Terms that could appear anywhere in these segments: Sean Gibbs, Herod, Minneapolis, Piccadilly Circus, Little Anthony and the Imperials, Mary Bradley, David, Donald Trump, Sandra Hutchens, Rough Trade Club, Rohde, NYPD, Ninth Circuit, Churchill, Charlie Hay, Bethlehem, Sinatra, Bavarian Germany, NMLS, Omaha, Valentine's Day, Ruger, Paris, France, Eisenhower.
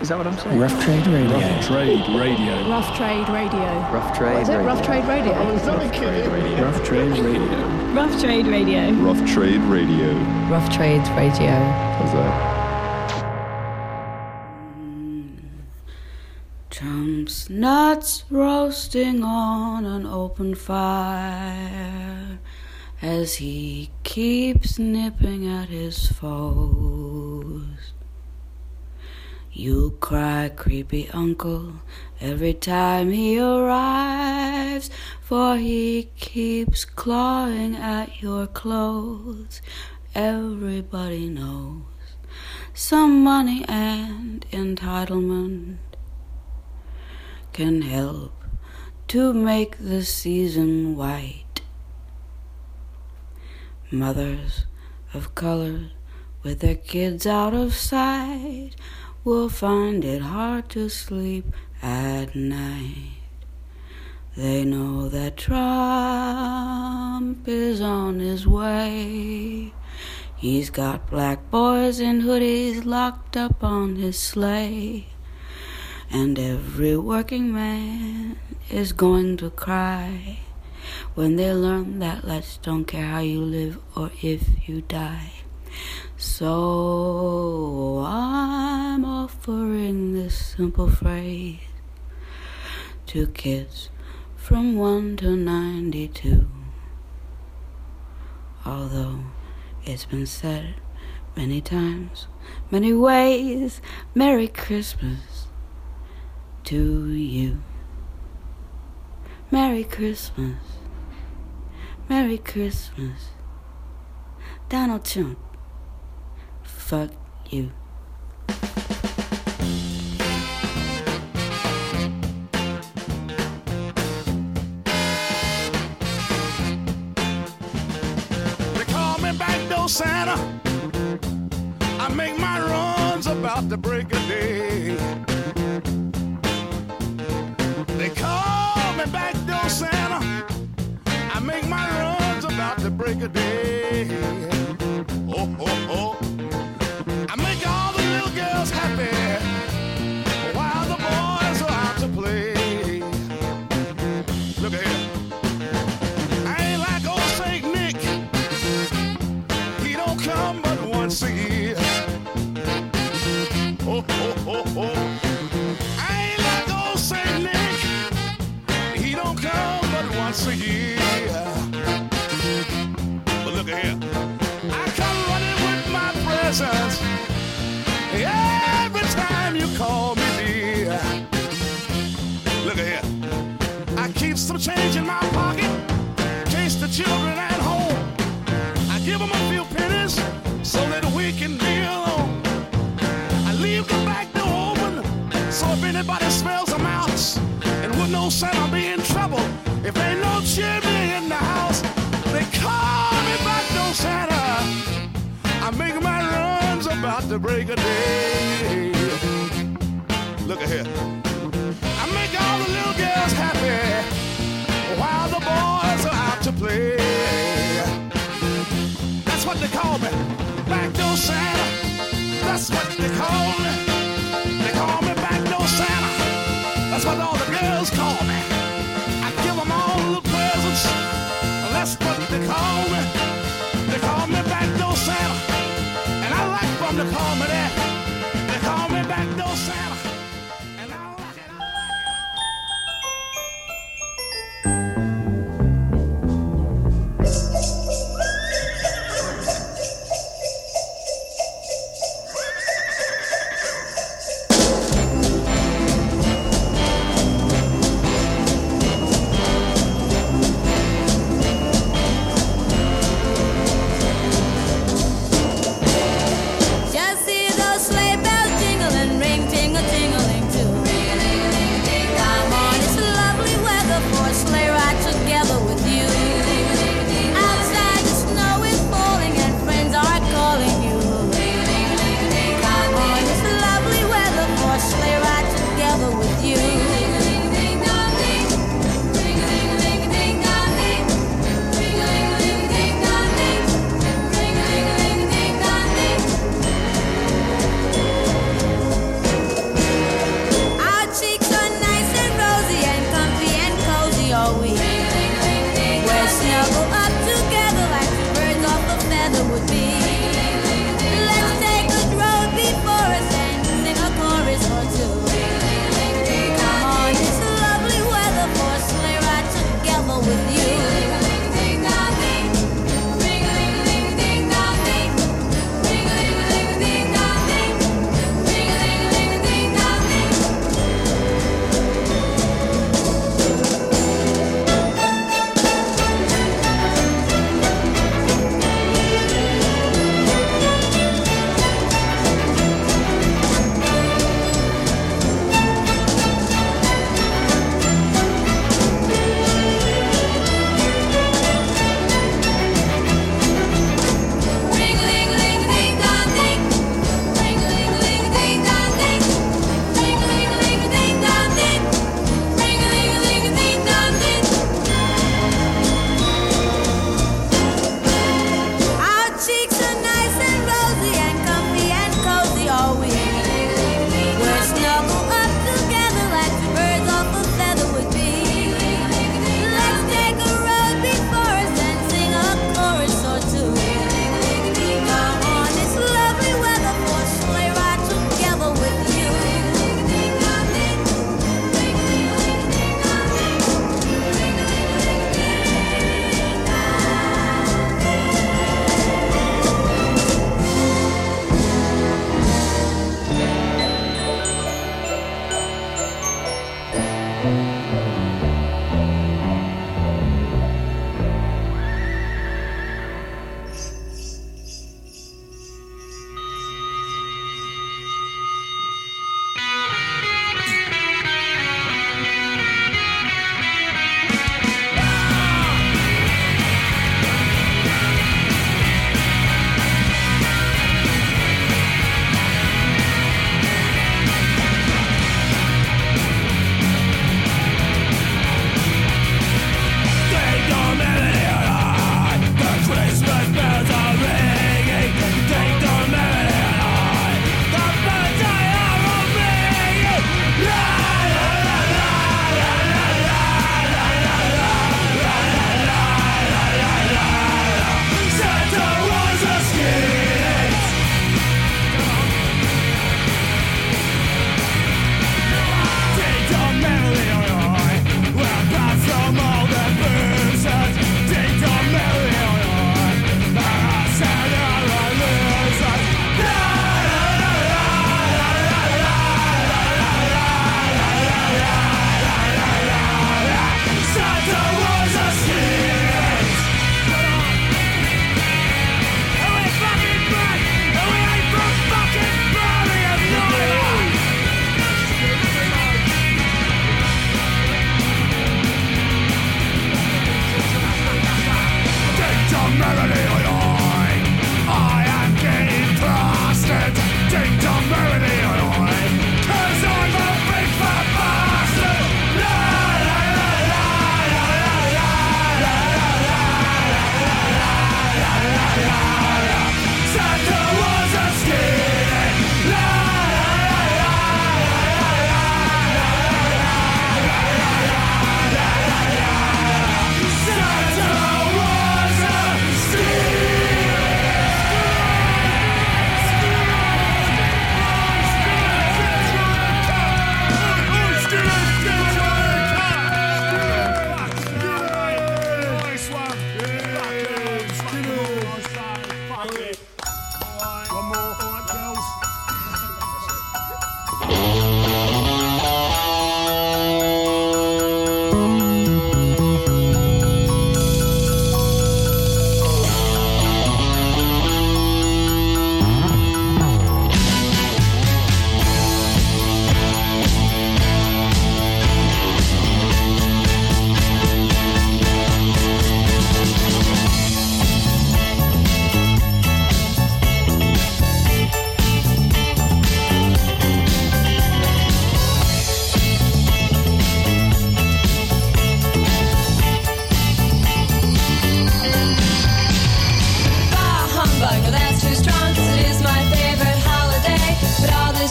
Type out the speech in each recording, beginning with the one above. Is that what I'm saying? Rough Trade Radio. Rough Trade Radio. Rough Trade Radio. Rough Trade Radio. Is it Rough Trade Radio? Rough Trade Radio. Rough Trade Radio. Rough Trade Radio. Rough Trade Radio. How's that? Trump's nuts roasting on an open fire as he keeps nipping at his foes. You cry, creepy uncle, every time he arrives, for he keeps clawing at your clothes. Everybody knows some money and entitlement can help to make the season white. Mothers of color with their kids out of sight will find it hard to sleep at night. They know that Trump is on his way. He's got black boys in hoodies locked up on his sleigh. And every working man is going to cry when they learn that let's don't care how you live or if you die. So I'm offering this simple phrase to kids from 1 to 92. Although it's been said many times, many ways, Merry Christmas to you. Merry Christmas. Merry Christmas. Donald Trump. Fuck you. They call me back door Santa. I make my runs about the break of day. They call me back door Santa. I make my runs about the break of day. Oh, oh, oh. I make all the little girls happy while the boys are out to play. Look at here. I ain't like old St. Nick. He don't come but once a year. Oh, oh, oh, oh. I ain't like old St. Nick. He don't come but once a year. But look at here. I come running with my presents. Every time you call me dear. Look at here. I keep some change in my pocket in case the children at home. I give them a few pennies so that we can be alone. I leave the back door open so if anybody smells them out. And with no sound I'll be in trouble if ain't no chimney in the house. They call me back door Santa. I make my runs about the break of day. Look at here. I make all the little girls happy while the boys are out to play. That's what they call me, backdoor Santa. That's what they call me. They call me backdoor Santa. That's what all the girls call me. I give them all the presents. That's what they call me. They call me backdoor Santa. They call me that. They call me back door Santa. And I like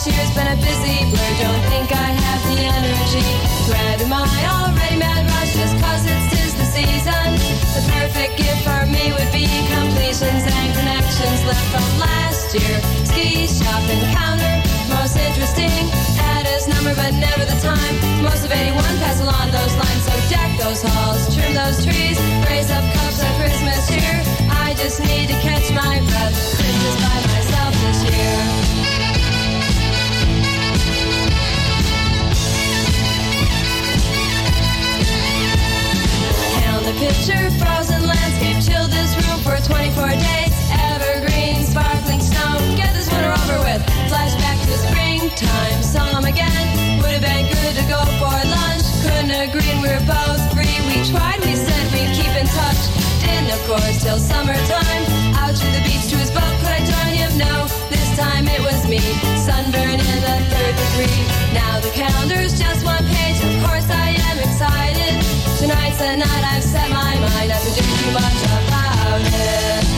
This year's been a busy blur. Don't think I have the energy to add to my already mad rush just cause it's 'tis the season. The perfect gift for me would be completions and connections left from last year. Ski shop encounter, most interesting. Add his number but never the time. Most of 81 pass along those lines. So deck those halls, trim those trees, raise up cups of Christmas cheer. I just need to catch my breath. I'm just by myself this year. The picture, frozen landscape, chill this room for 24 days. Evergreen, sparkling snow, get this winter over with. Flashback to springtime, saw him again. Would have been good to go for lunch. Couldn't agree, and we were both free. We tried, we said we'd keep in touch. Didn't, of course, till summertime. Out to the beach, to his boat, could I join him? No, this time it was me. Sunburn in the 3rd degree. Now the calendar's just one page. Of course I am excited. Tonight's the night I've set my mind. I've been doing too much about it.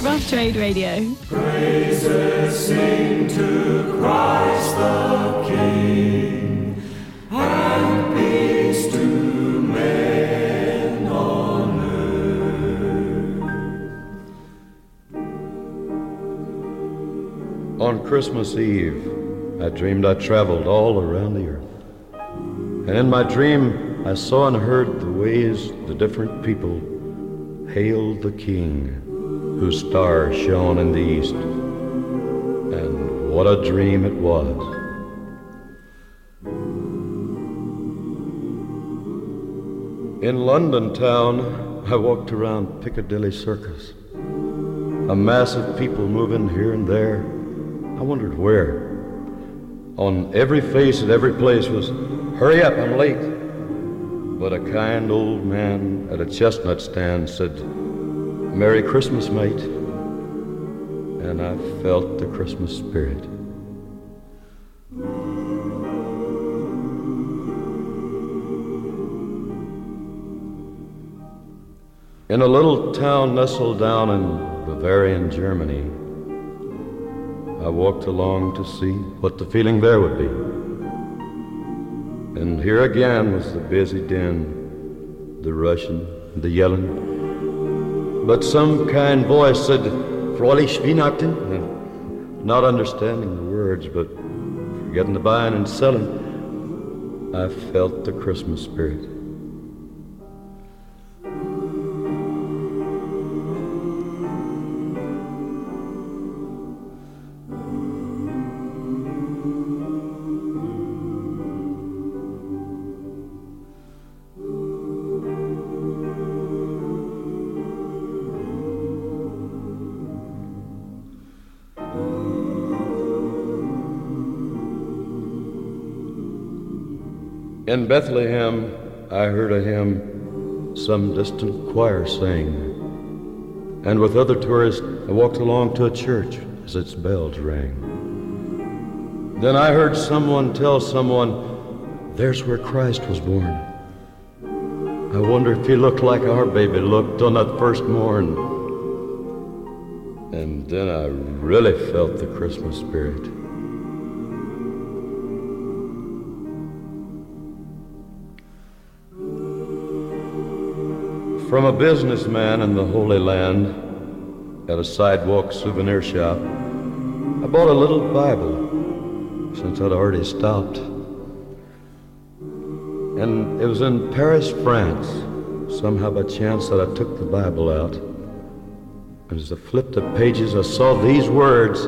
Rough Trade Radio. Praises sing to Christ the King, and peace to men on earth. On Christmas Eve, I dreamed I traveled all around the earth. And in my dream, I saw and heard the ways the different people hailed the King, whose star shone in the east, and what a dream it was. In London town, I walked around Piccadilly Circus. A mass of people moving here and there. I wondered where. On every face at every place was, "Hurry up, I'm late." But a kind old man at a chestnut stand said, "Merry Christmas, mate," and I felt the Christmas spirit. In a little town nestled down in Bavarian Germany, I I walked along to see what the feeling there would be. And here again was the busy din, the rushing, the yelling. But some kind voice said, Fräulich Weihnachten? Not understanding the words, but forgetting the buying and selling, I felt the Christmas spirit. In Bethlehem, I heard a hymn some distant choir sang, and with other tourists, I walked along to a church as its bells rang. Then I heard someone tell someone, there's where Christ was born. I wonder if he looked like our baby looked on that first morn. And then I really felt the Christmas spirit. From a businessman in the Holy Land at a sidewalk souvenir shop, I bought a little Bible since I'd already stopped. And it was in Paris, France, somehow by chance that I took the Bible out. And as I flipped the pages, I saw these words,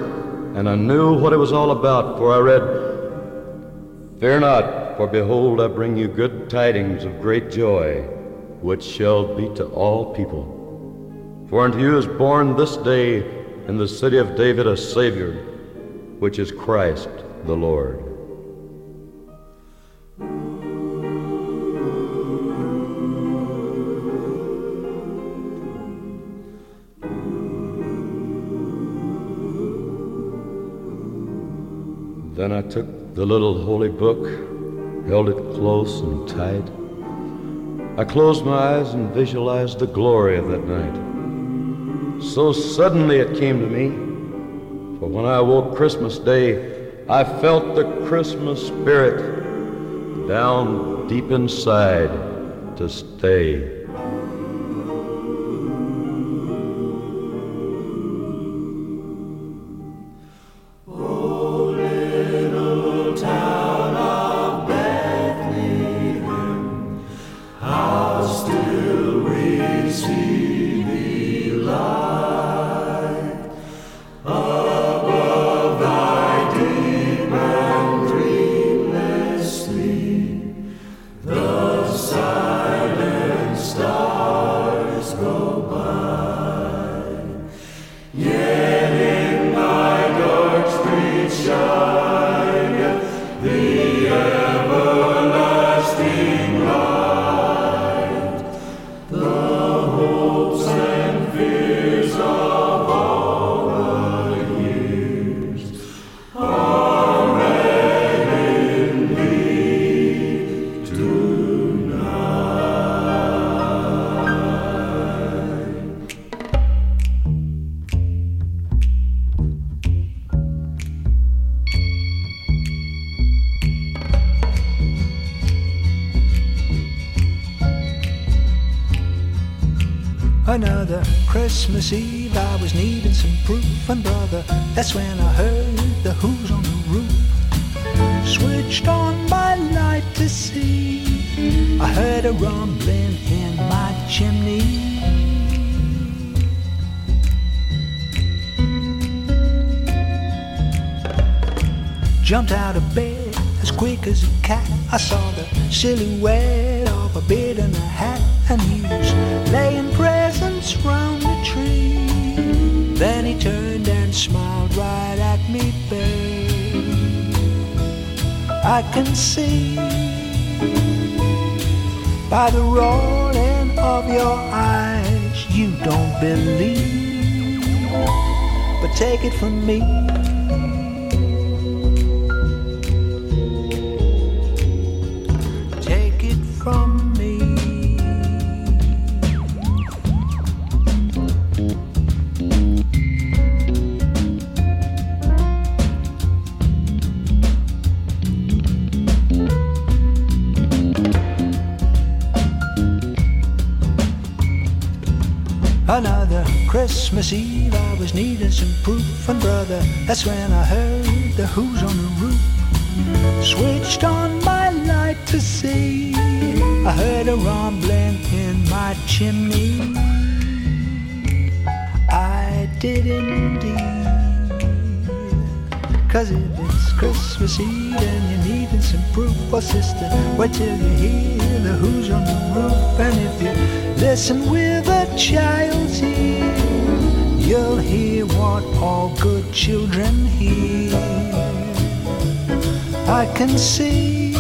and I knew what it was all about, for I read, Fear not, for behold, I bring you good tidings of great joy, which shall be to all people. For unto you is born this day in the city of David a Savior, which is Christ the Lord. Then I took the little holy book, held it close and tight. I closed my eyes and visualized the glory of that night. So suddenly it came to me, for when I awoke Christmas Day, I felt the Christmas spirit down deep inside to stay. Another Christmas Eve, I was needing some proof, and brother, that's when I heard the Who's on the roof. Switched on my light to see, I heard a rumbling in my chimney. Jumped out of bed as quick as a cat, I saw the silhouette of a beard and a hat, and he was laying presents round the tree. Then he turned and smiled right at me, babe. I can see by the rolling of your eyes you don't believe, but take it from me. Take it from me. Christmas Eve, I was needing some proof, and brother, that's when I heard the Who's on the Roof. Switched on my light to see, I heard a rumbling in my chimney. I did indeed, 'cause if it's Christmas Eve and you're needing some proof, well sister, wait till you hear the Who's on the Roof. And if you listen with a child's ear, you'll hear what all good children hear. I can see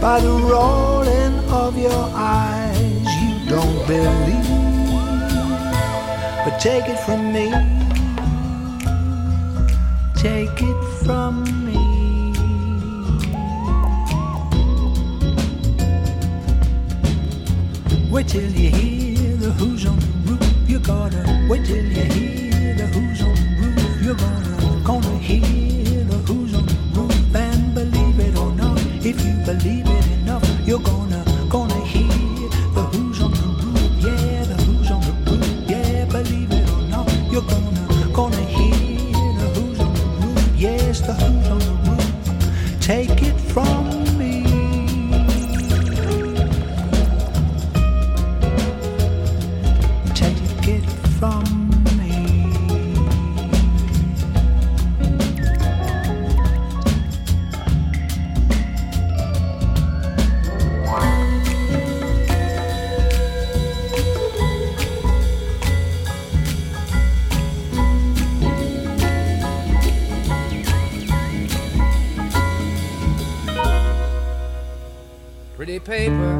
by the rolling of your eyes you don't believe. But take it from me, take it from me. Wait till you hear the Who's on the Roof. You're gonna wait till you hear the Who's on the Roof. You're gonna hear the Who's on the Roof. And believe it or not, if you believe it enough, you're gonna hear the Who's on the Roof. Yeah, the Who's on the Roof. Yeah, believe it or not, you're gonna hear the Who's on the Roof. Yes, the Who's on the Roof. Take it from paper,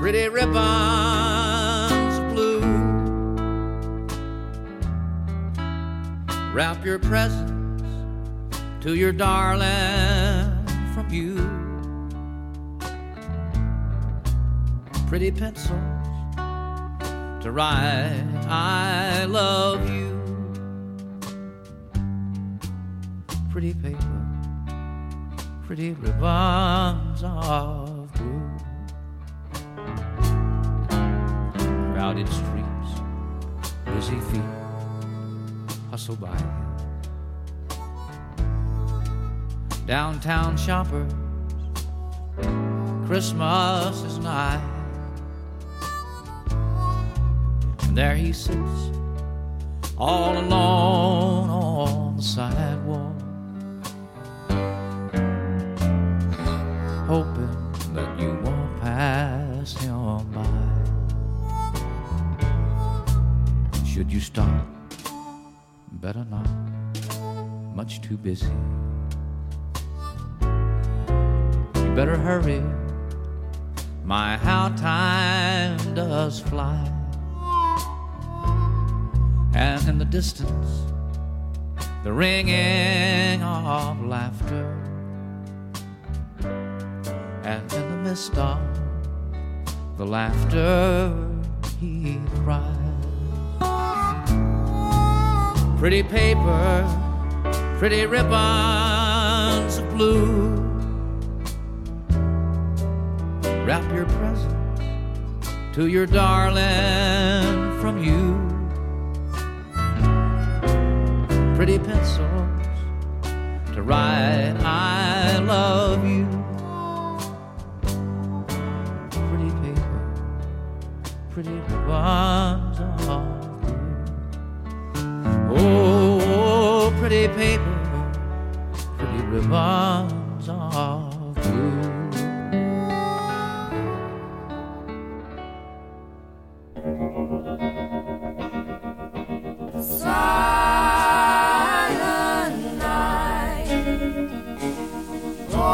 pretty ribbons blue. Wrap your presents to your darling from you. Pretty pencils to write I love you. Pretty paper, pretty ribbons of blue. Crowded streets, busy feet hustle by. Downtown shoppers, Christmas is nigh. And there he sits, all alone on the sidewalk, hoping that you won't pass him by. Should you stop? Better not. Much too busy. You better hurry. My, how time does fly. And in the distance, the ringing of laughter. And in the midst of the laughter, he cries. Pretty paper, pretty ribbons of blue. Wrap your presents to your darling from you. Pretty pencils to write I love you. Pretty ribbons of blue. Oh, pretty paper, pretty ribbons of blue. Silent night. Oh.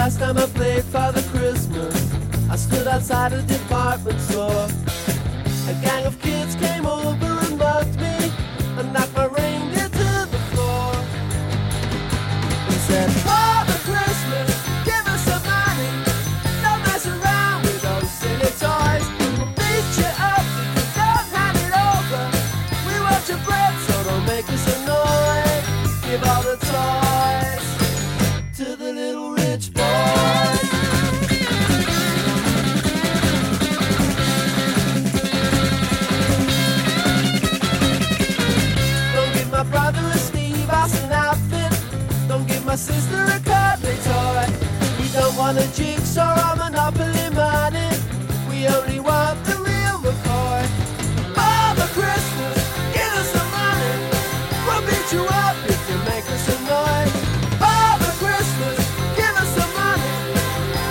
last time I played Father Christmas, I stood outside a department store. A gang of kids came over and mugged me and knocked my reindeer to the floor. They said, Father Christmas, give us some money. Don't mess around with those silly toys. We'll beat you up if you don't hand it over. We want your bread, so don't make us annoyed. Give all the toys to the little rich boy. My sister a cuddly toy. We don't want a jigsaw or Monopoly money. We only want the real McCoy. Father Christmas, give us some money. We'll beat you up if you make us annoyed. Father Christmas, give us some money.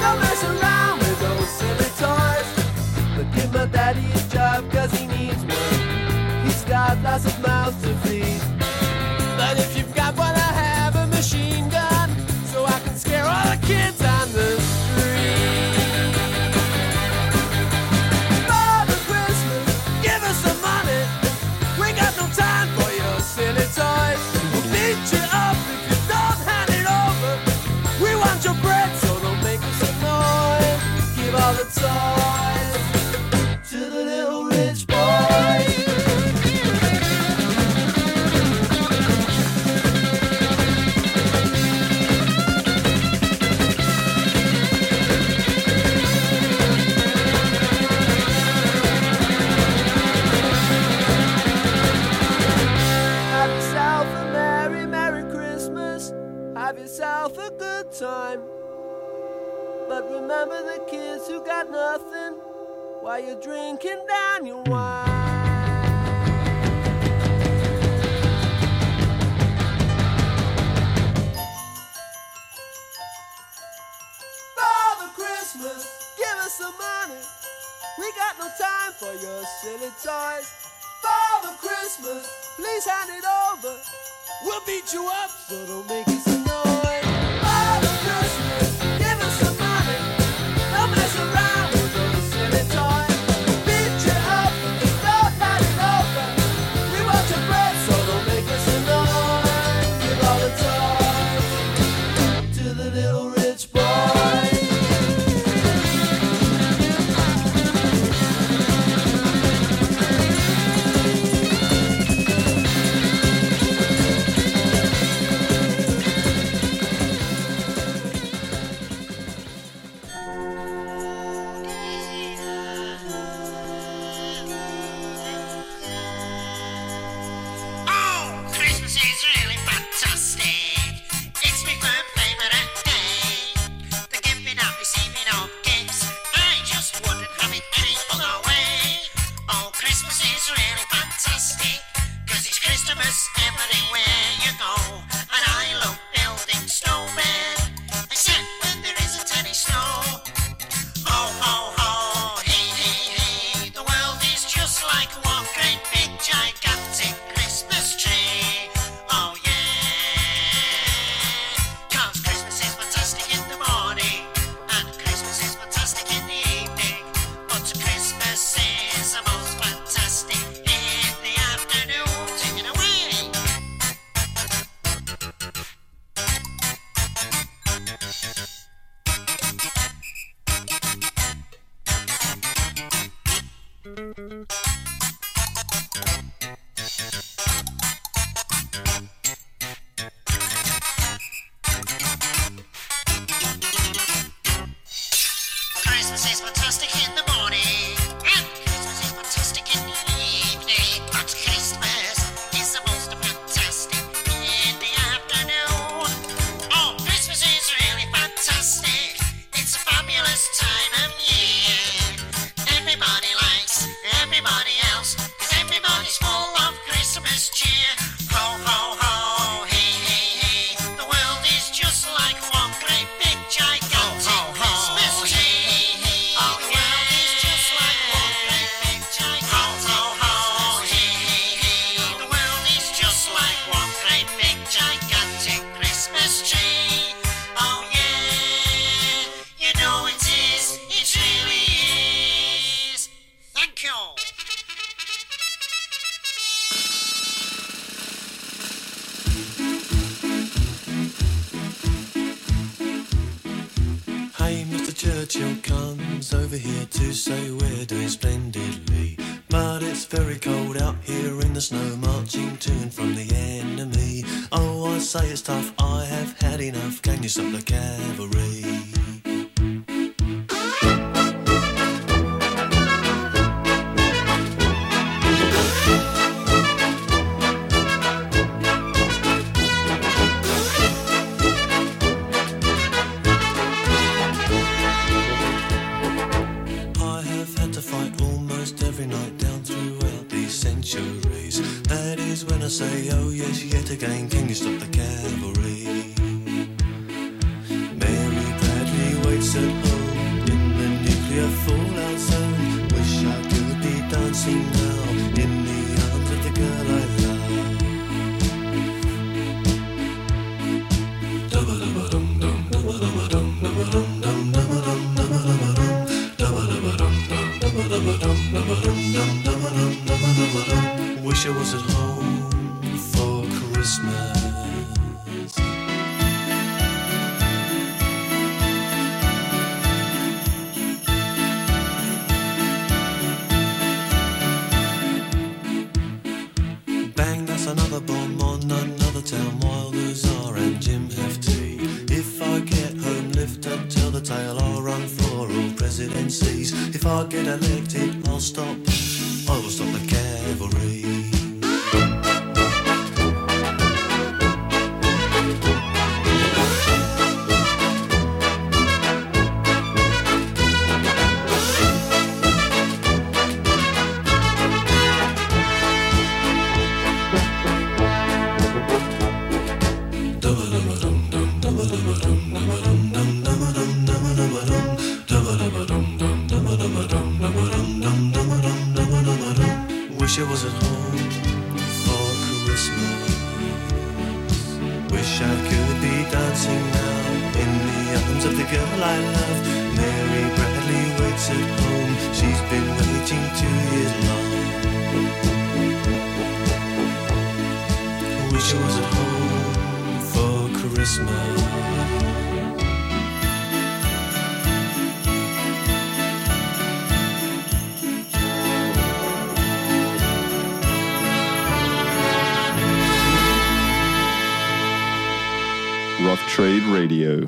Don't mess around with those silly toys. But give my daddy a job, cause he needs one. He's got lots of mouths to feed. But if you've got one, I have a machine. Kids on the street. Father Christmas, give us some money. We got no time for your silly toys. We'll beat you up if you don't hand it over. We want your bread, so don't make us annoyed. Give all the toys to the little rich boy. A good time, but remember the kids who got nothing while you're drinking down your wine. Father Christmas, give us some money. We got no time for your silly toys. Father Christmas, please hand it over. We'll beat you up, so don't make us annoyed. Father Christmas, give us some money. Don't mess around with those silly toys. We'll beat you up, if don't hand it over. We want your bread, so don't make us annoyed. Give all the toys to the little rich boy. Like one great big giant Christmas tree. Oh yeah. Churchill comes over here to say we're doing splendidly, but it's very cold out here in the snow, marching to and from the enemy. Oh, I say it's tough, I have had enough, can you stop the cavalry? Say, oh yes, yet again, can you stop the cavalry? Mary Bradley waits at home in the nuclear fallout zone. Wish I could be dancing now in the arms of the girl I love. Dum-ba-dum-ba-dum-dum, dum-ba-dum-ba-dum-dum-ba-dum-dum, dum-ba-dum-ba-dum-dum, dum-ba-dum-ba-dum, dum-ba-dum-dum, dum-ba-dum-ba-dum. Wish I was at home for Christmas. Bang, that's another bomb on another town, Wilders are and Jim have tea. If I get home, lift up, tell the tale, I'll run for all presidencies. If I get elected, I'll stop, I will stop the cavalry. Rough Trade Radio.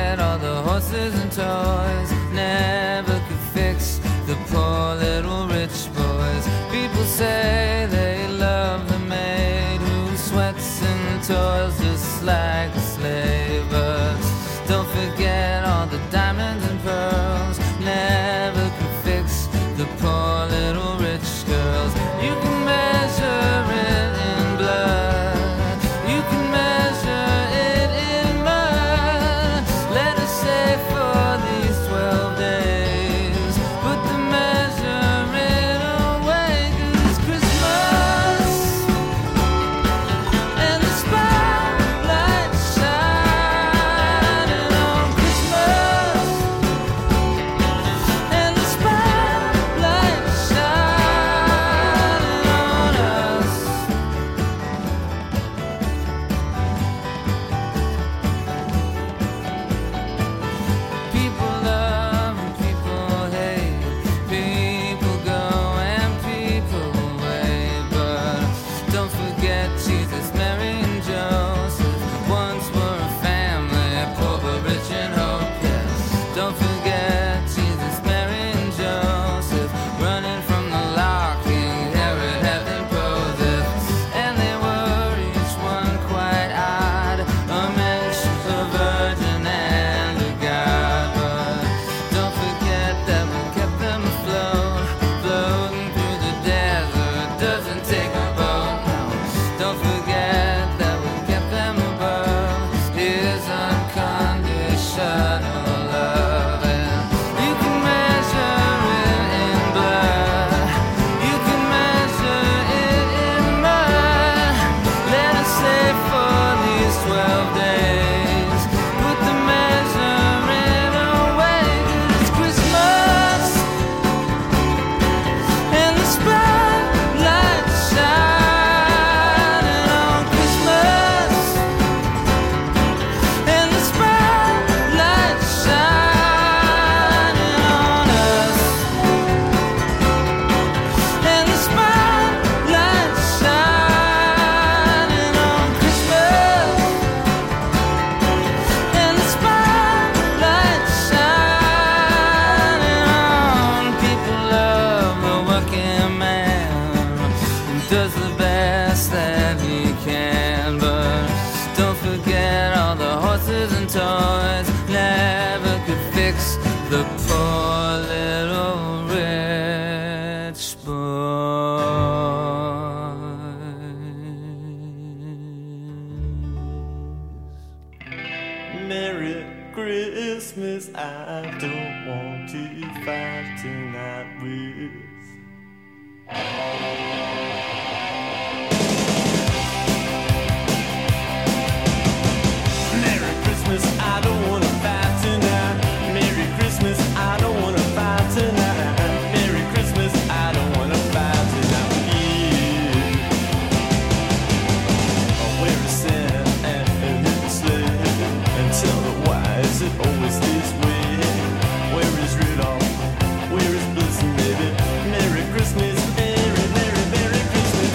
had all the horses and toys, never could fix the poor little rich boys. People say they love the maid who sweats and toils just like the slave. But don't forget all the diamonds and pearls, never could fix the poor little rich girls. You can measure it in blood, you can measure it in mud. Let us save for these 12 days, put the measurement away. 'Cause Christmas and the spotlight shining on Christmas, and the spotlight shining on us. People love and people hate, people go and people away, but don't forget Jesus, Mary and Joseph once were a family, poor but rich and hopeless. Don't forget Jesus, Mary and Joseph, running from the law, King Herod had them possessed, and they were each one quite odd, a mix of virgin and a god. But don't forget that we kept them afloat, floating through the desert, doesn't take a boat. No, don't forget that we kept them above His unconditional love. And you can measure it in blood, you can measure it in mud. Let us save for these 12 days, put the measuring away. 'Cause it's Christmas and the spotlight shining on Christmas, and the spotlight shining on us, and the spotlight shining on Christmas, and the spotlight shining on. People love a working man who does the best that he can, but don't forget all the horses and toys, never could fix the poor little rich boy. Merry Christmas, I don't want to fight tonight with. Merry Christmas, I don't wanna fight tonight. Merry Christmas, I don't wanna fight tonight. Merry Christmas, I don't wanna fight tonight with you. We're a sinner and a little slave, and tell her why is it always this way? Where is Rudolph? Where is Blitzen, baby? Merry Christmas, Merry, Merry, Merry Christmas.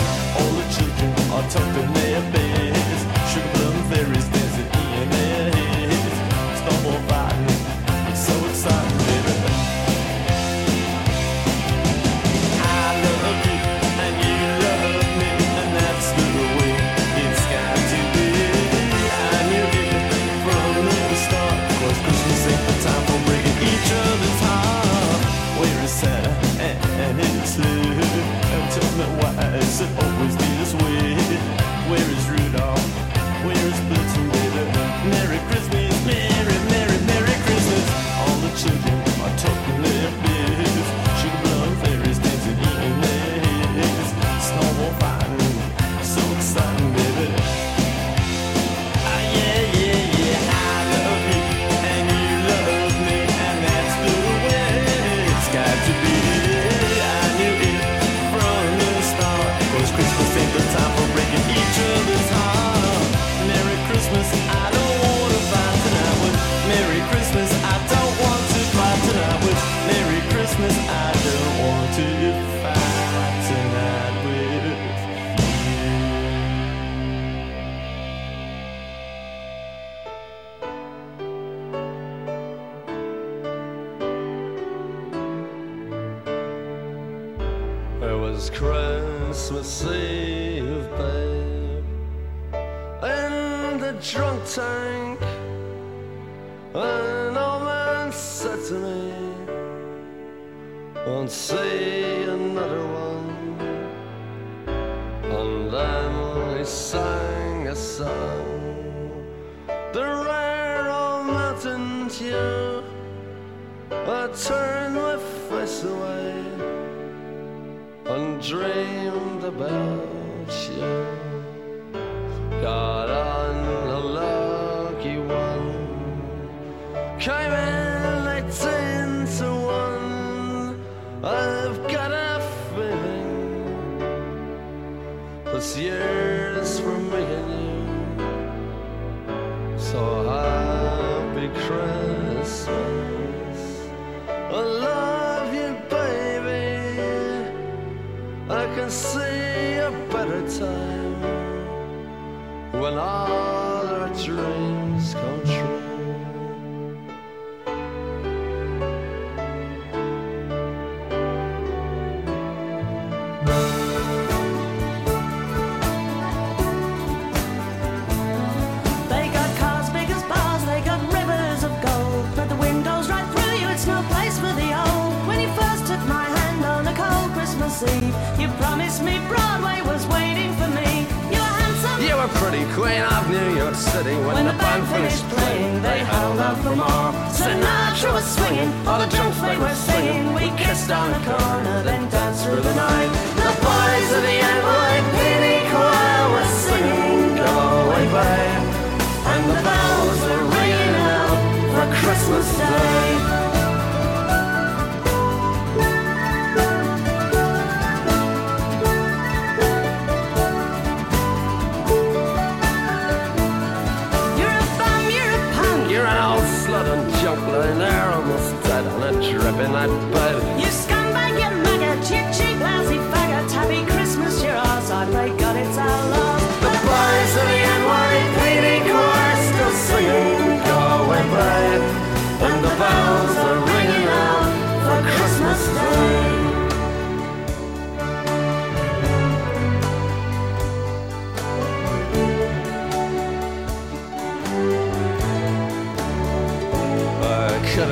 was Christmas Eve, babe. In the drunk tank, an old man said to me, "Won't see another one." And then he sang a song, the rare old mountain dew. I turned my face away and dreamed about you. Got on a lucky one, came in 18 to 1. I've got a feeling this year's for me and you. So happy Christmas, I love you, baby. I can see a better time when all our dreams come true. They got cars big as bars, they got rivers of gold, but the windows right through you, it's no place for the old. When you first took my hand on a cold Christmas Eve, you promised me Broadway was waiting for me. You were handsome, you were pretty, queen of New York City. When the band finished playing, they held out for more. Sinatra was swinging, all the junk they were singing. We kissed on the corner, then danced through the night. The boys of the NYPD choir were singing, "Go Away, Babe," and the bells were ringing out for Christmas Day. Lying there almost dead on a drip in that bed. You scumbag, you maggot, you cheap, lousy faggot. Happy Christmas, you're ours, I pray God it's our love. The boys of the NYPD choir still singing, "Go Away, Babe," and the bells are ringing out for Christmas Day. Could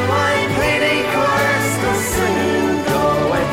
NYPD choir still singing,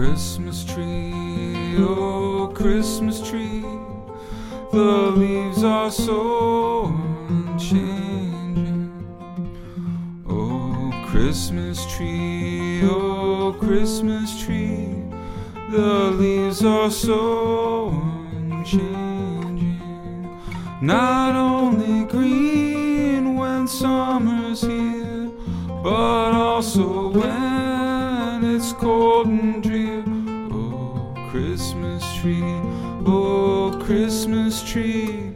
Christmas tree, oh Christmas tree, the leaves are so unchanging. Oh Christmas tree, oh Christmas tree, the leaves are so unchanging. Not only green when summer's here, but also when it's cold and drear. Oh Christmas tree, oh Christmas tree,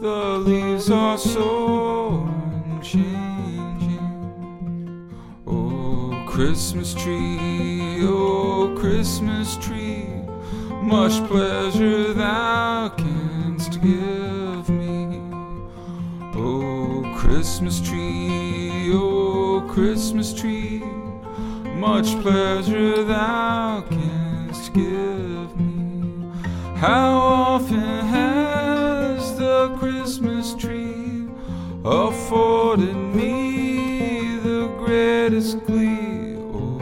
the leaves are so unchanging. Oh Christmas tree, oh Christmas tree, much pleasure thou canst give me. Oh Christmas tree, oh Christmas tree, much pleasure thou canst give me. How often has the Christmas tree afforded me the greatest glee? Oh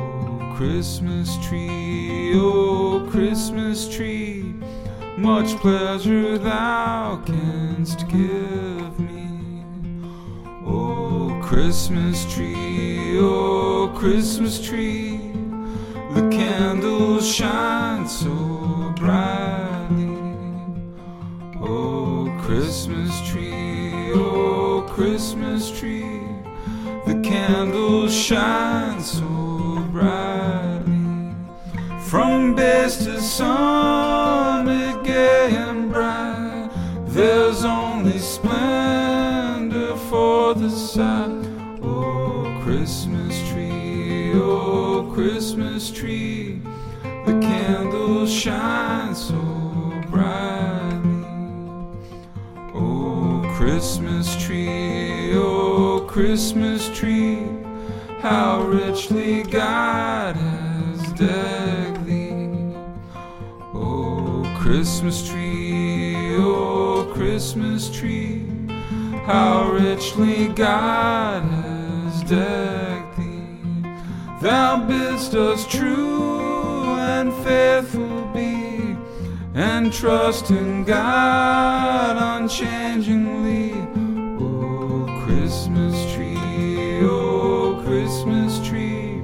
Christmas tree, oh Christmas tree, much pleasure thou canst give me. Oh Christmas tree, oh Christmas tree, the candles shine so brightly. Oh Christmas tree, oh Christmas tree, the candles shine so brightly. From base to summit gay and bright, there's only splendor for the sight. Christmas tree, oh Christmas tree, the candles shine so brightly. Oh Christmas tree, oh Christmas tree, how richly God has decked thee. Oh Christmas tree, oh Christmas tree, how richly God has deck thee. Thou bidst us true and faithful be, and trust in God unchangingly. Oh Christmas tree, oh Christmas tree,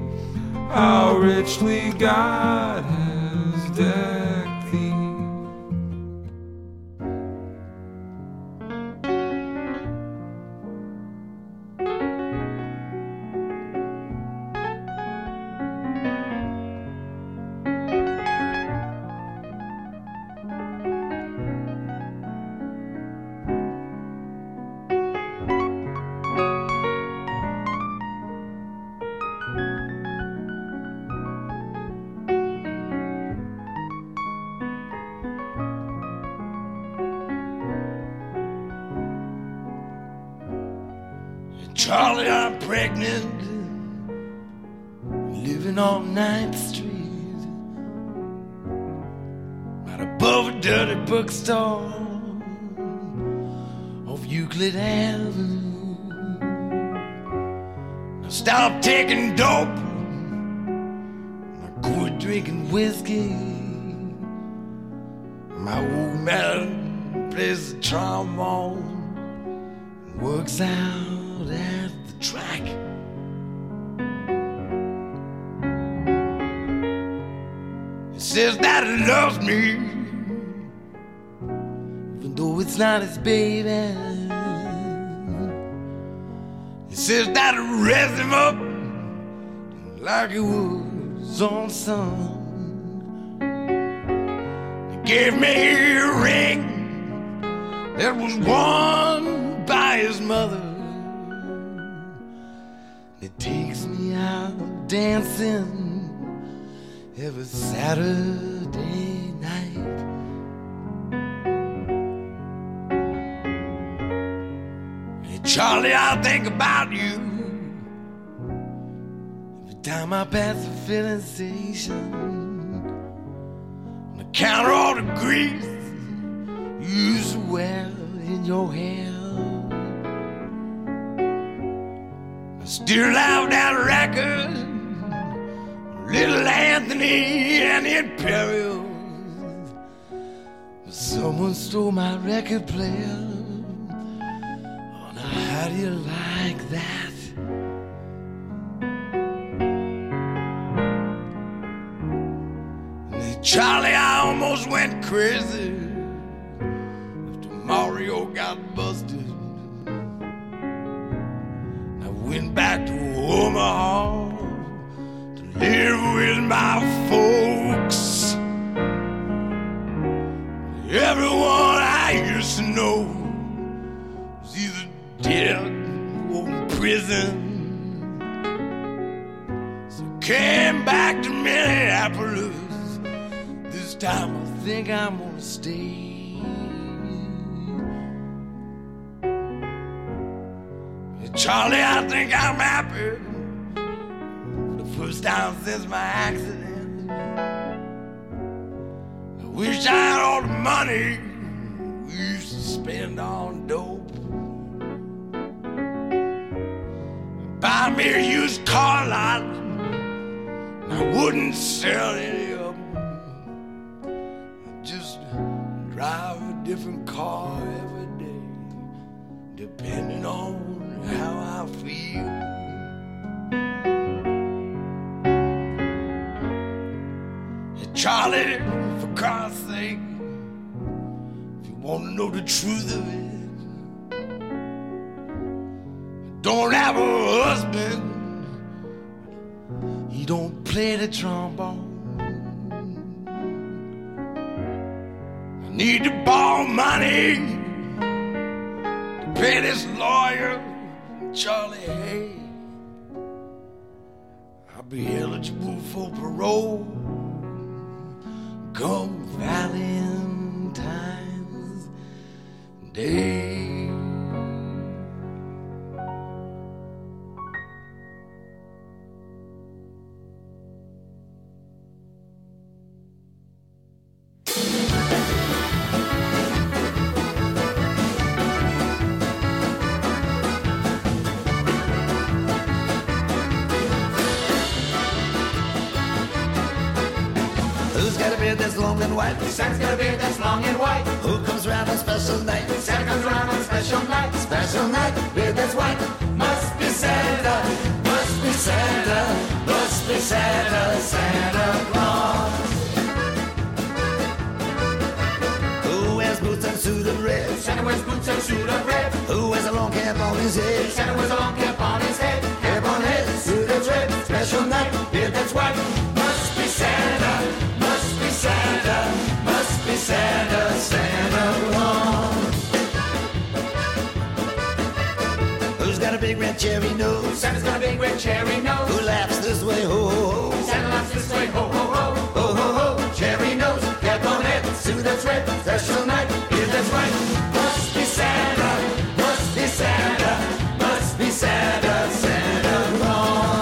how richly God has decked thee. Charlie, I'm pregnant, living on 9th Street, right above a dirty bookstore off Euclid Avenue. I stopped taking dope, I quit drinking whiskey. My old man plays the trombone and works out at the track. It says that it loves me, even though it's not its baby. It says that it revs him up like it was on sun. It gave me a ring that was worn by his mother. It takes me out dancing every Saturday night. Hey, Charlie, I think about you every time I pass the filling station. On the counter, all the grease you used to wear in your hair. Still loud that record Little Anthony and the Imperials. Someone stole my record player. Oh, now how do you like that? Charlie, I almost went crazy after Mario got busted. I went back to Omaha to live with my folks. Everyone I used to know was either dead or in prison. So I came back to Minneapolis. Time I think I'm gonna stay. Charlie, I think I'm happy for the first time since my accident. I wish I had all the money we used to spend on dope. Buy me a used car lot, and I wouldn't sell any of them. Just drive a different car every day, depending on how I feel. Hey, Charlie, for Christ's sake, if you want to know the truth of it, I don't have a husband. He don't play the trombone. Need to borrow money to pay this lawyer, Charlie Hay. I'll be eligible for parole come Valentine's Day. Santa's got a beard that's long and white. Who comes round on special night? Santa comes round on special night. Special night, beard that's white. Must be Santa, must be Santa, must be Santa, Santa Claus. Who wears boots and suit of red? Santa wears boots and suit of red. Who wears a long cap on his head? Santa wears a long cap on his head. Cap on head, suit that's red. Special night, beard that's white. Must be Santa. Santa, must be Santa, Santa Claus. Who's got a big red cherry nose? Santa's got a big red cherry nose. Who laughs this way, ho, ho, ho? Santa laughs this way, ho, ho, ho. Ho, ho, ho, cherry nose. Cap on head, suit that's red. Special night, beard that's white. Must be Santa, must be Santa, must be Santa, Santa Claus.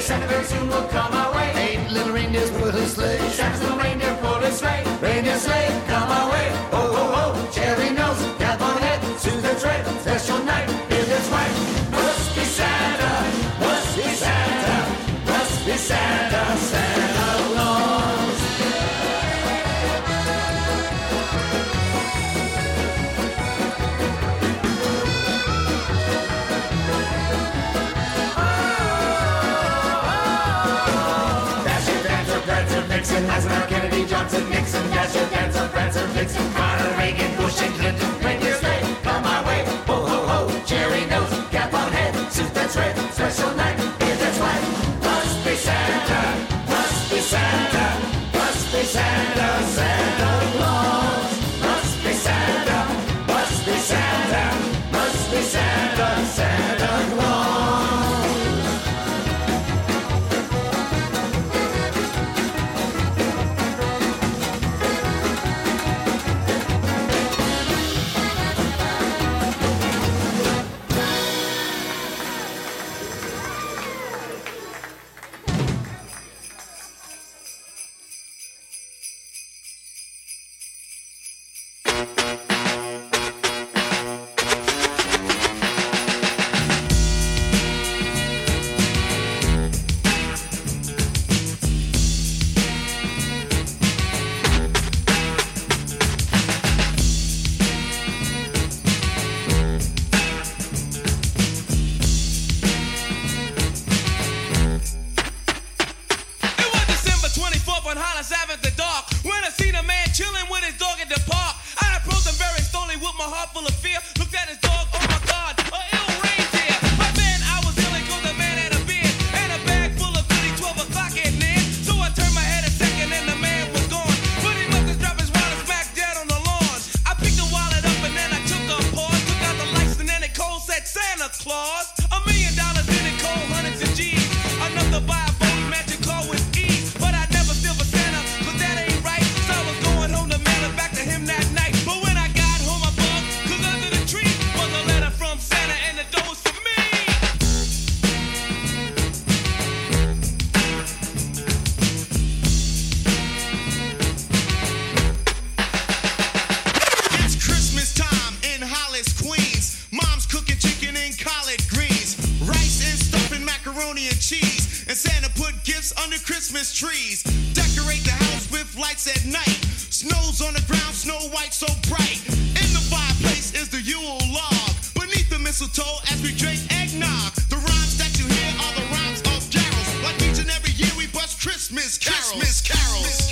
Santa very soon will come our way. 8 little reindeers pull his sleigh. Santa's little reindeer pull his sleigh. Reindeer sleigh, come our way. Ho, ho, ho, cherry nose, cap on head, suit that's red. Special night, beard that's white. Must be Santa, must be Santa, must be Santa, Santa Claus. Eisenhower, Kennedy, Johnson, Nixon, Dasher, Dancer, Prancer, Vixen, Carter, Reagan, Bush, and Clinton. Reindeer sleigh, come my way. Ho, ho, ho, cherry nose, cap on head, suit that's red. Special night, beard that's white. Must be Santa, must be Santa, must be Santa, Santa Claus. Must be Santa, must be Santa, must be Santa, Santa Claus. Valentine's Ave at the dark. When I seen a man chilling with his dog at the park, I approached him very slowly with my heart full of fear. Looked at his dog, oh my God, an ill reindeer. But then I was ill because the man had a beard and a bag full of goodies, 12 o'clock at noon. So I turned my head a second and the man was gone. But he must have dropped his wallet smack dead on the lawn. I picked the wallet up and then I took a pause. Took out the lights and then it cold said Santa Claus. $1 million in it cold, hundreds of G's. Enough to buy a boat, magic car with ease. But I never still for Santa, cause that ain't right. So I was going home to mail it back to him that night. But when I got home, I bugged, cause under the tree was a letter from Santa and the dough was for me. It's Christmas time in Hollis, Queens. Mom's cooking chicken and collard greens, rice and stuffing, macaroni and cheese. And Santa put gifts under Christmas trees. Decorate the house with lights at night. Snow's on the ground, snow white so bright. In the fireplace is the Yule log. Beneath the mistletoe as we drink eggnog. The rhymes that you hear are the rhymes of carols. Like each and every year we bust Christmas carols. Christmas carols.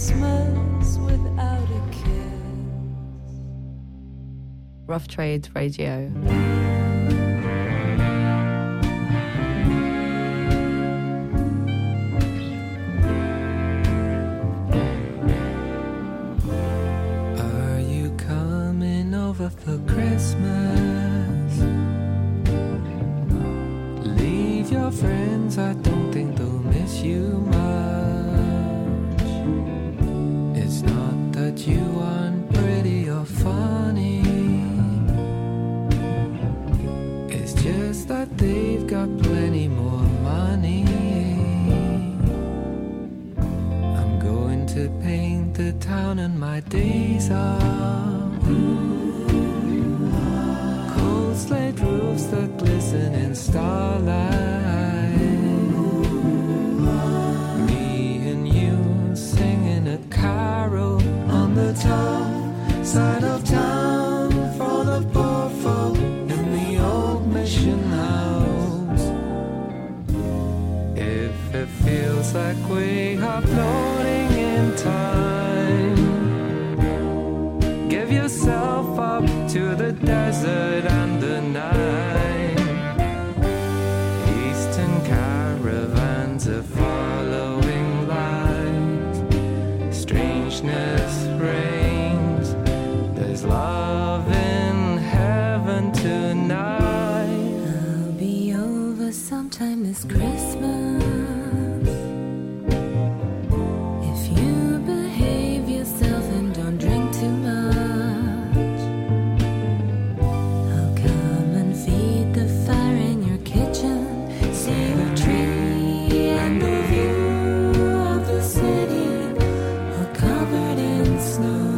Christmas without a kiss. Rough Trade Radio. Are you coming over for Christmas? Leave your friends, I don't think they'll miss you much. It's not that you aren't pretty or funny, it's just that they've got plenty more money. I'm going to paint the town and my days are cold slate roofs that glisten in starlight. Carol on the top side of town for the poor folk in the old mission house. If it feels like we are floating in time, give yourself up to the desert and the night. Eastern caravans are following. Reigns. There's love in heaven tonight. I'll be over sometime this Christmas if you behave yourself and don't drink too much. I'll come and feed the fire in your kitchen, see the tree and the view of the city covered in snow.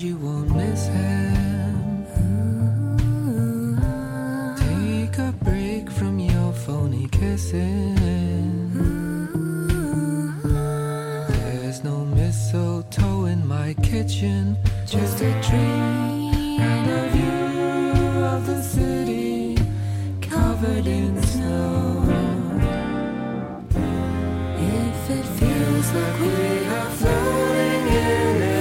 You won't miss him. Ooh. Take a break from your phony kissing. Ooh. There's no mistletoe in my kitchen, just a tree and a view of the city covered in snow. If it feels like we are floating in it,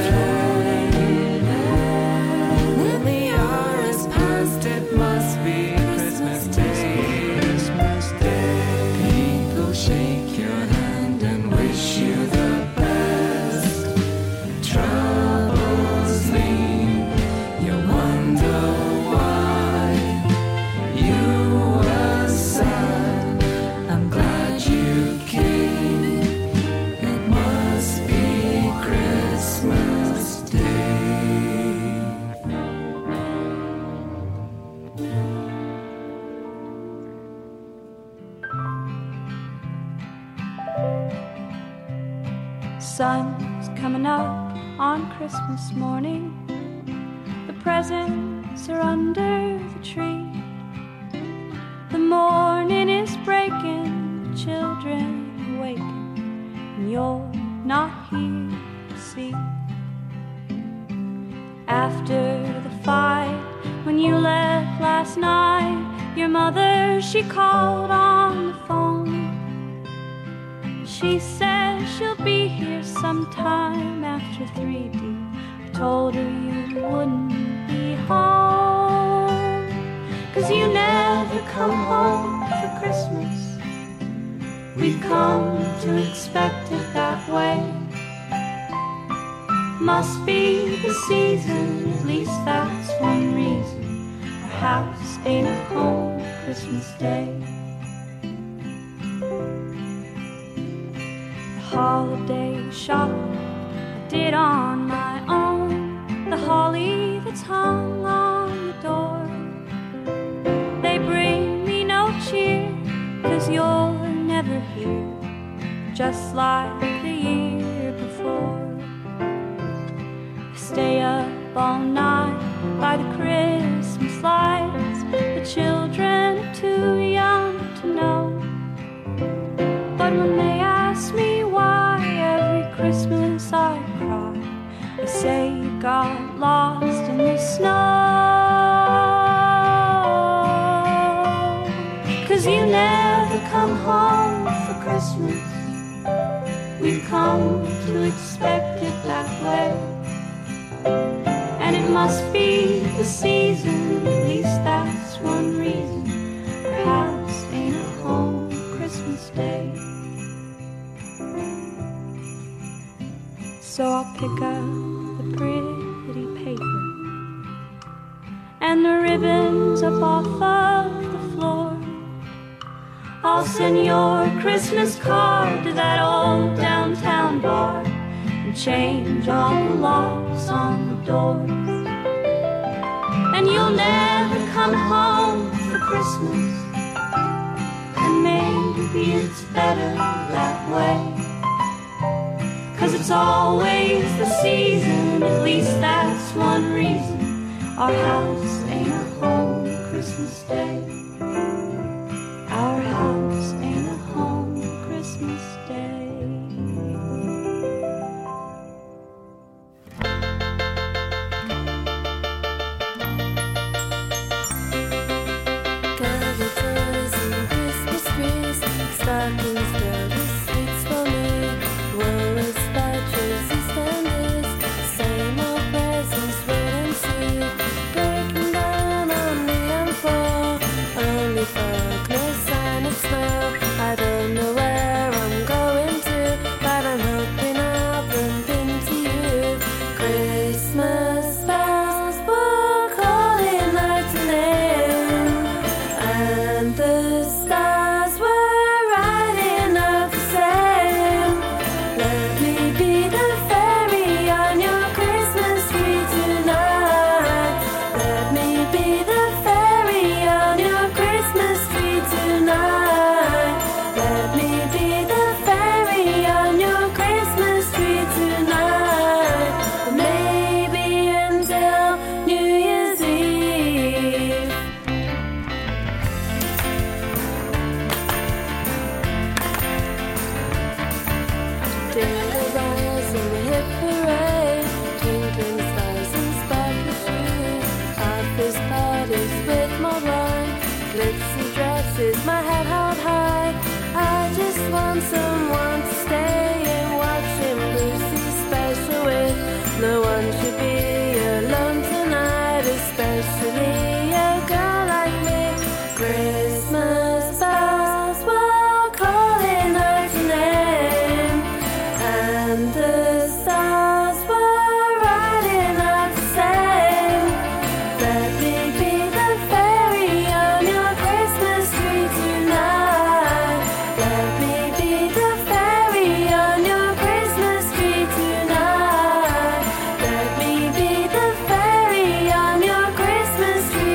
sun's coming up on Christmas morning. The presents are under the tree. The morning is breaking, the children waking, and you're not here to see. After the fight, when you left last night, your mother, she called on the phone. She said she'll be here sometime after 3D. I told her you wouldn't be home, 'cause you never come home for Christmas. We've come to expect it that way. Must be the season, at least that's one reason our house ain't a home Christmas Day. Holiday shop I did on my own, the holly that's hung on the door. They bring me no cheer, 'cause you're never here, just like the year before. stay up all night by the Christmas lights. The children are too young to know. But when they ask me why every Christmas I cry, I say you got lost in the snow. 'Cause you never come home for Christmas. We've come to expect it that way, and it must be the season, at least that's one reason our house ain't a home Christmas Day. So I'll pick up the pretty paper and the ribbons up off of the floor. I'll send your Christmas card to that old downtown bar and change all the locks on the doors. And you'll never come home for Christmas, and maybe it's better that way. 'Cause it's always the season, at least that's one reason our house ain't a home Christmas Day. Our house ain't a home Christmas Day. Cuddly cozy Christmas trees, stockings filled with sweets for me. Worries by jerseys and this, same old presents wait and see. Breaking down on the M4, only for I don't know where I'm going to, but I'm hoping I'll bump into you. Christmas bells were calling out your name, and the stars were riding up the same. Let me be the fairy on your Christmas tree tonight. Let me be the fairy on your Christmas tree tonight. Christmas tree.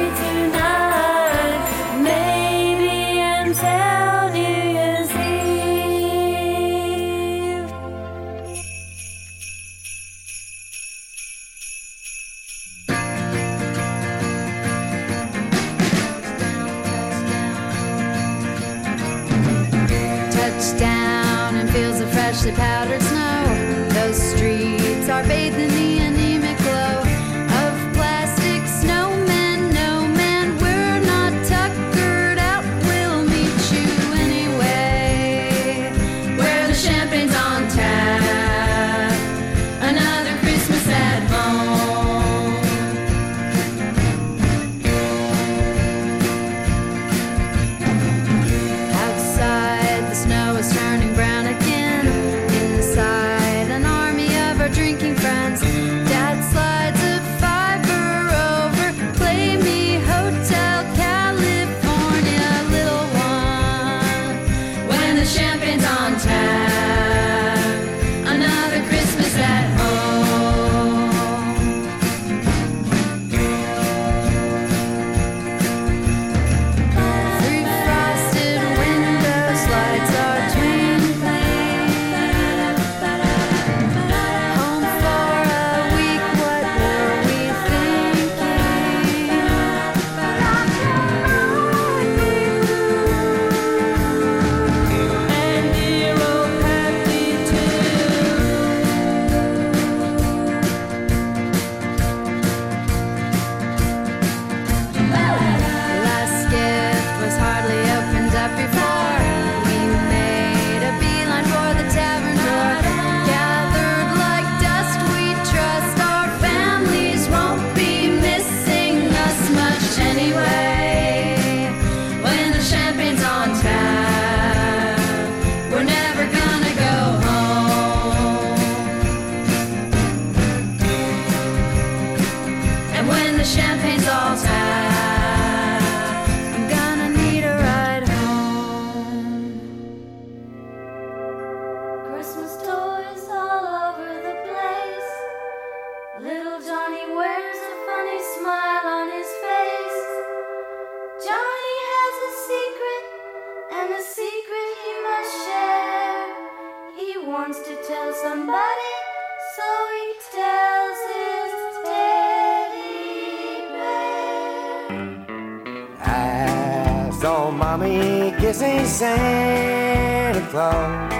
So mommy kissing Santa Claus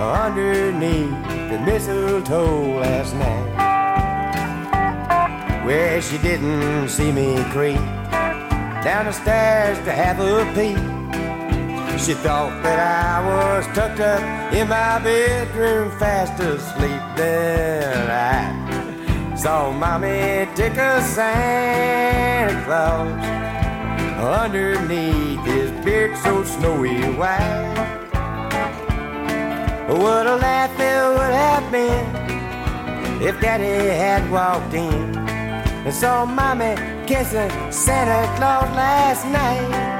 underneath the mistletoe last night. Well, she didn't see me creep down the stairs to have a peep. She thought that I was tucked up in my bedroom fast asleep. Then I saw mommy take a Santa Claus underneath his beard so snowy white. What a laugh it would have been if Daddy had walked in and saw mommy kissing Santa Claus last night.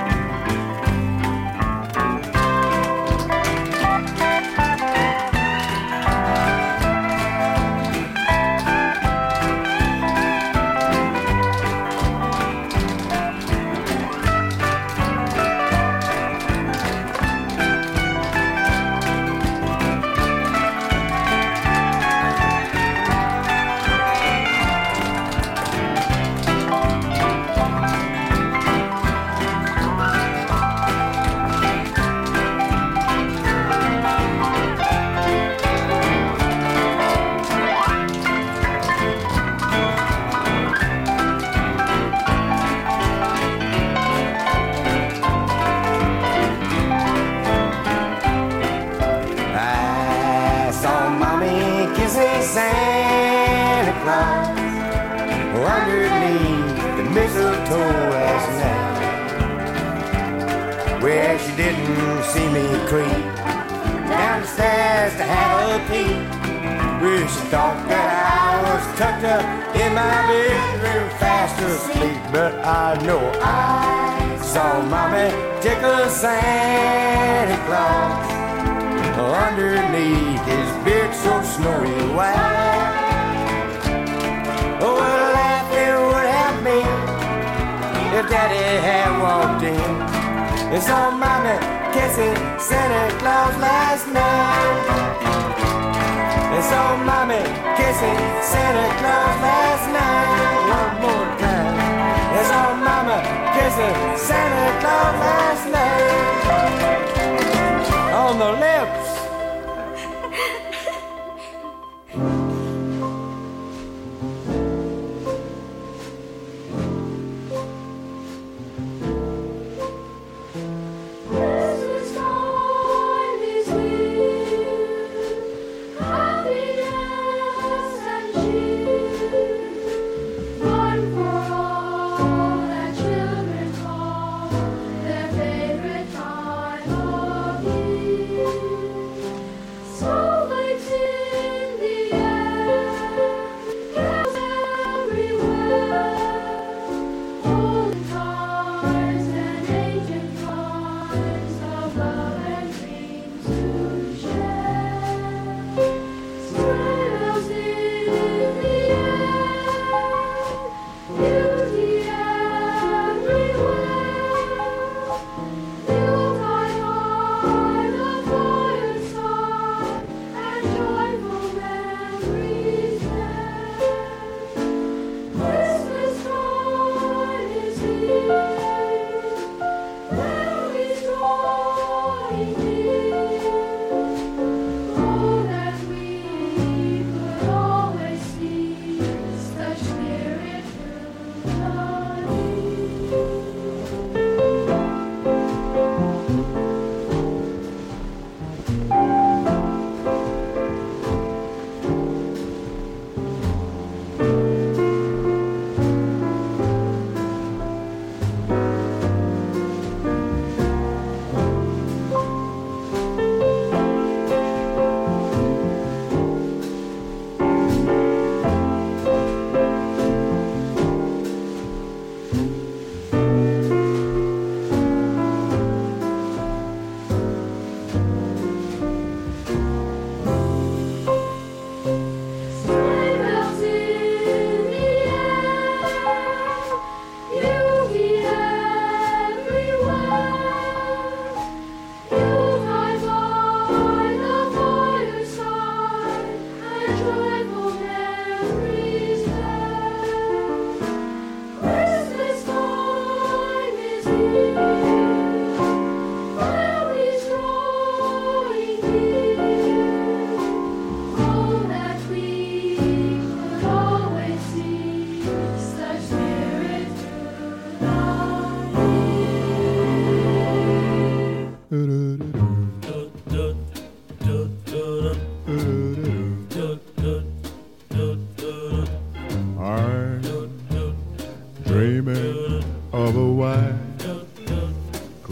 There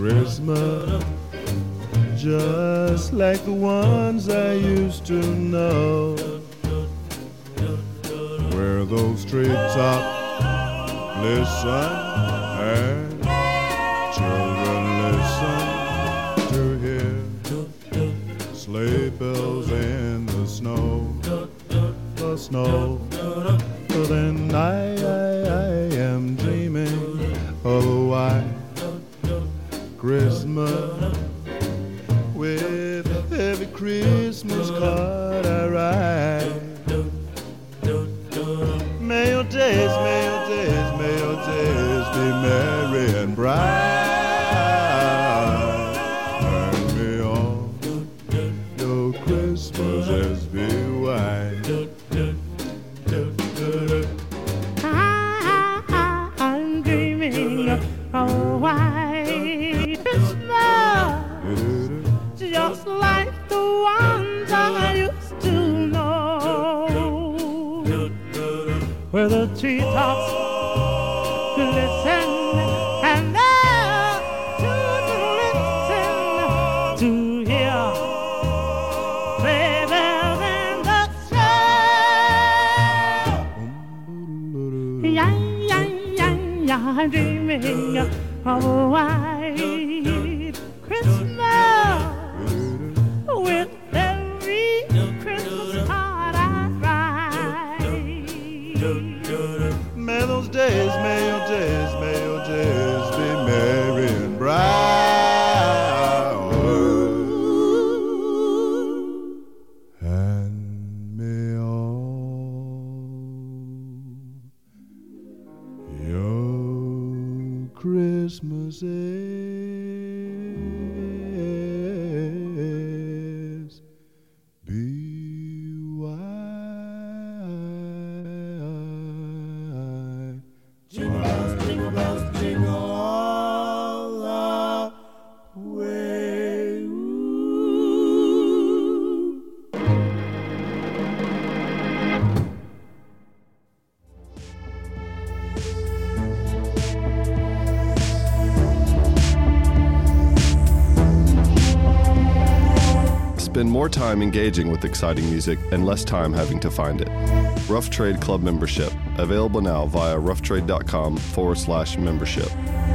Christmas, just like the ones I used to know, where those treetops listen and children listen to hear sleigh bells in the snow, the snow. But then I am dreaming of a white Christmas, with every Christmas card I write. May your days, be merry and bright. And may all your Christmases be white. I'm dreaming of white Christmas, just like the ones I used to know, where the treetops glisten and the children listen to hear play bells in the snow. Yeah, yeah, yeah, yeah, I'm dreaming of a white Christmas. With every Christmas card I write. May your days be merry and bright. And may all your Christmases be white. Jingle bells, jingle all the way. Spend more time engaging with exciting music and less time having to find it. Rough Trade Club membership, available now via roughtrade.com/membership.